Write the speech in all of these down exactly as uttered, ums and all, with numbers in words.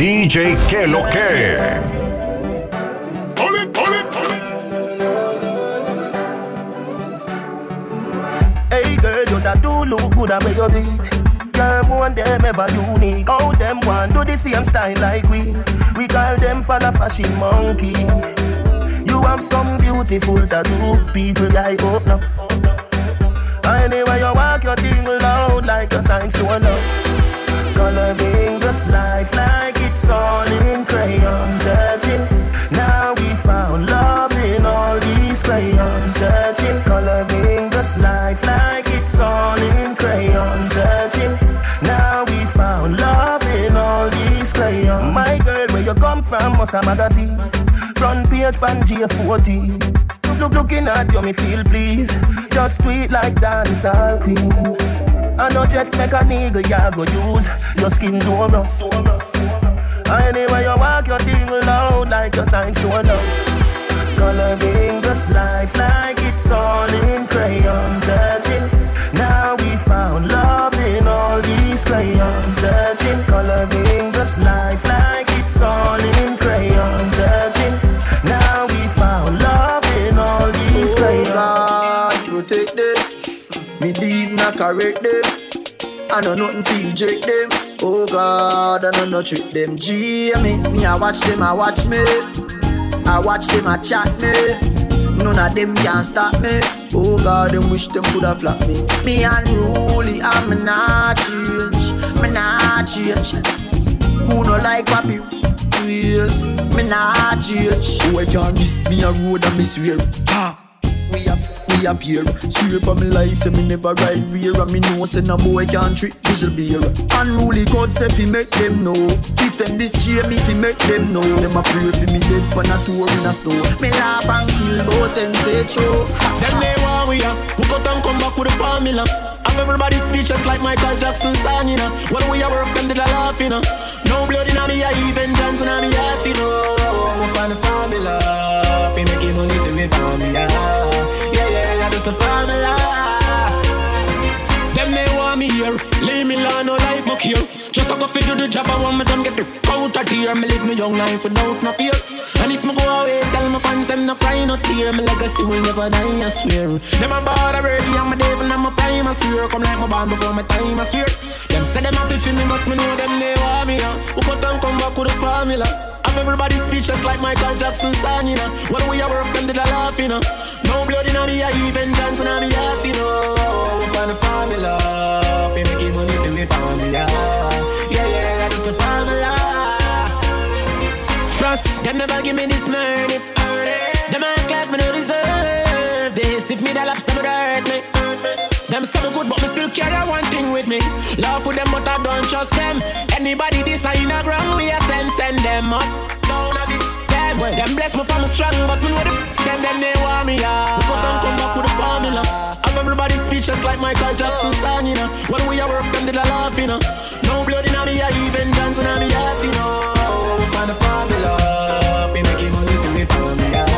D J Keloke. That do look good at your beat. Them want them ever unique. All them want do the same style like we. We call them for the fashion monkey. You have some beautiful tattoo. People like open up. Anyway you walk your thing loud like a sign to a love. Coloring this life like it's all in crayon searching. Now we found love in all these crayon searching. Coloring this life like it's all in crayon searching. Now we found love in all these crayons. My girl, where you come from must a magazine. Front page pan J fourteen. Look, look, looking at you, me feel please. Just tweet like dancehall queen. And not just make a nigga ya go use. Your skin do rough. Anyway you walk your thing loud like your signs to a love. Coloring this life like it's all in crayon searching. Now we found love in all these crayons searching. Coloring this life like it's all in crayon searching. Now we found love in all these crayons. Oh God, protect them. Me deed not correct them. I know nothing to reject them. Oh God, I know not trick them. Gee, I mean, me I watch them, I watch me. I watch them, I chat me. None of them can stop me. Oh God, them wish them coulda flop me. Me unruly, I'm not change. Me not change. Who no like what me yes. Me not change. Oh, I can't miss me a road and me swear. Ha, we up, we up here. Sweep on me life, say me never ride beer. And me know say no boy can't trick diesel beer. Unruly God say fi make them know. Them this cheer me fi make them know. Them afraid fi me dead for a tour in a store. Me laugh and kill both and stay true. Them they want we up. We cut and come back with a formula. Have everybody speechless like Michael Jackson song, you know. When we a work them did a laugh, you know. No blood in a me eye, even Johnson in a me heart, you know. We find a formula. Fi making money to be formula. Yeah, yeah, yeah, that's the formula. Them they want me here, leave me alone, no life book here. Just a go fit do the job, I want me done get the out of here. Me live my young life without no fear. And if me go away, tell my fans them no cry, no tear. My legacy will never die, I swear. Them a bother already, I'm a devil, I'm a prime, I swear. Come like my born before my time, I swear. Them say them happy for me, but me know them they want me here. Who cut and come back with the formula. Have everybody speechless like Michael Jackson song, you know. When we a work, them did a laugh, you know. No blood in a me, I even Johnson in a me heart, you know. We find a formula. Love, we making money till we found me out. Yeah, yeah, that's the formula. Trust, them never give me this money. Them act like me no deserve this. If me that laps, them would hurt me. Them some good, but me still carry one thing with me. Love for them, but I don't trust them. Anybody this I in a wrong, we a send, send them up. Down a bit, them. Well, them bless me for me strong, but we know the f*** them, them they want me out. We cut and come back with the formula. Everybody's speechless like Michael Jackson song, you know. When we a work, them did a laugh, you know. No blood in a me, I even Johnson in a me heart, you know. Oh, we find a formula. We making money till we found me out.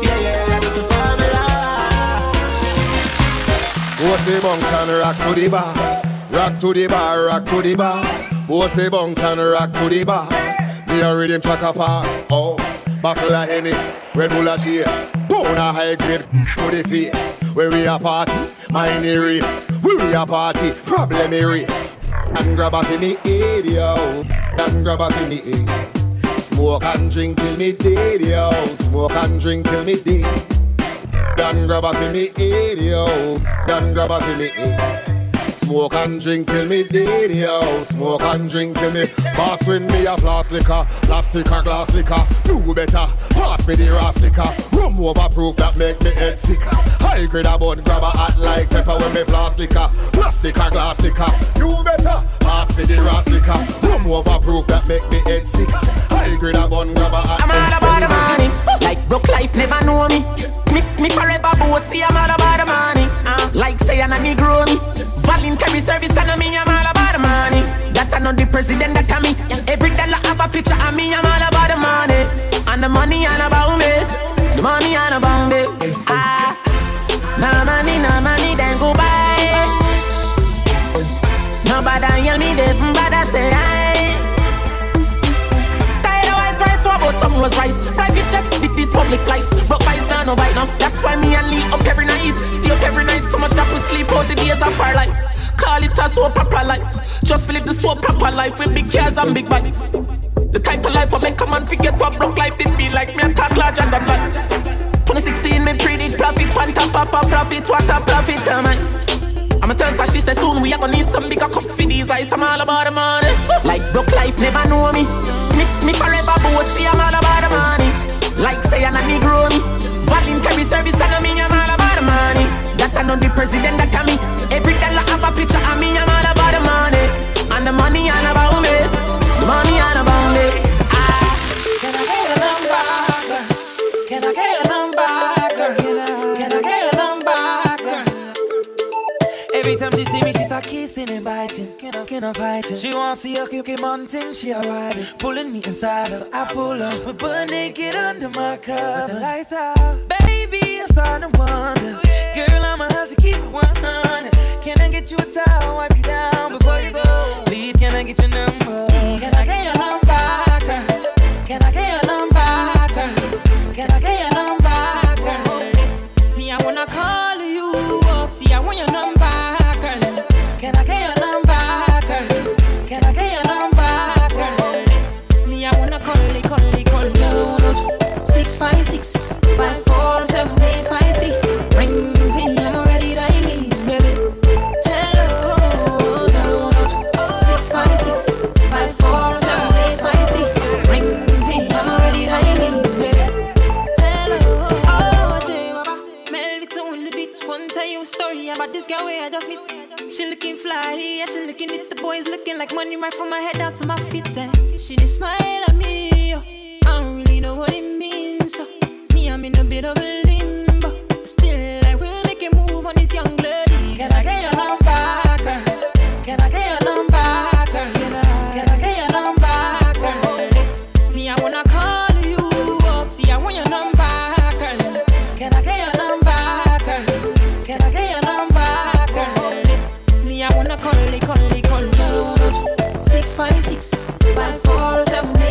Yeah, yeah, that's the formula. What's the bunks and rock to the bar? Rock to the bar, rock to the bar. What's the bunks and rock to the bar? Me a rhythm track apart. Oh, buckle a Henny, Red Bull a chase. Pound a high grade to the face. Where we a party, mine erase. Where we a party, problem erase. And grab up in the head, yo. And grab up in the head. Smoke and drink till me dead, yo. Smoke and drink till me dead. And grab up in the head, yo. And grab up in the head. Smoke and drink till me dead, yo. Smoke and drink till me. Pass with me a flask liquor. Last liquor, glass liquor. Do better, pass me the ras liquor. Rum overproof that make me head sicker. High grade a bun, grab a hot like pepper when me flask liquor. Plastic or glass liquor. You better pass me the ras liquor. Rum overproof that make me head sicker. High grade a bun, grab a hot. I'm all about the money. Like broke life never know me. Me, me forever bossy. I'm all about the money. Uh, like saying I need grow me. Voluntary service and I mean I'm all about the money. That I know the president that I me. Every dollar have a picture of me. I'm all about the money. And the money ain't about me. The money and a bounty. Ah, no money, no money, then go buy. Nobody yell me, they from bad I say aye. Rolls Royce, private jets, this is public flights. Rock by now, no bite now. That's why me and Lee up every night. Stay up every night, so much that we sleep all the days of our lives. Call it a so proper life. Just live the so proper life with big cars and big bikes. The type of life I make a man forget what broke life did feel like. Me a talk larger than life. twenty sixteen, me predict profit, panta, papa, profit, water, profit, am I? I'ma tell her, she said soon we are gonna need some bigger cups for these eyes. I'm all about the money. Like broke life never know me. Me, me forever bossy, I'm all about the money. Like say I'm a Negro me. Voluntary service and I mean I'm all about the money. That I know the president that can me. Every time I have a picture of me, I'm all about the money. And the money all about me. The money all about me. Ah. Can I get a number? Can I get a number? Every time she see me, she start kissing and biting. Can I, can I fight it? She wants to see her keep, keep on ting, she a riding. Pulling me inside her, so I pull up. We burn naked under my covers. With the lights out, baby, I'm starting to wonder. Girl, I'ma have to keep it one hundred. Can I get you a towel, wipe you down before you go? Please, can I get your number? Can I get your number, girl? Can I get your number, girl? Can I get your number, girl? Me, I wanna call you. See, I want your number. five four seven eight five three. Rings in, I'm already dialing, baby. Hello, zero one two six five six five four seven eight five three. Rings in, I'm already dialing, baby. Hello, oh, J Baba. Melvito in the beats. One tell you a story about this girl where I just meet. She looking fly, yeah, she looking it. The boys looking like money right from my head down to my feet. And she did smile at me. I don't really know what it means. So I'm in a bit of a limbo. Still, I will make a move on this young lady. Can I get your number, girl? Can I get your number, girl? Can I, can I get your number, girl? Me, I wanna call you. See, I want your number, girl. Can I get your number, girl? Can I get your number, girl? Me, I wanna call you, call you, call you. Six five six five four seven.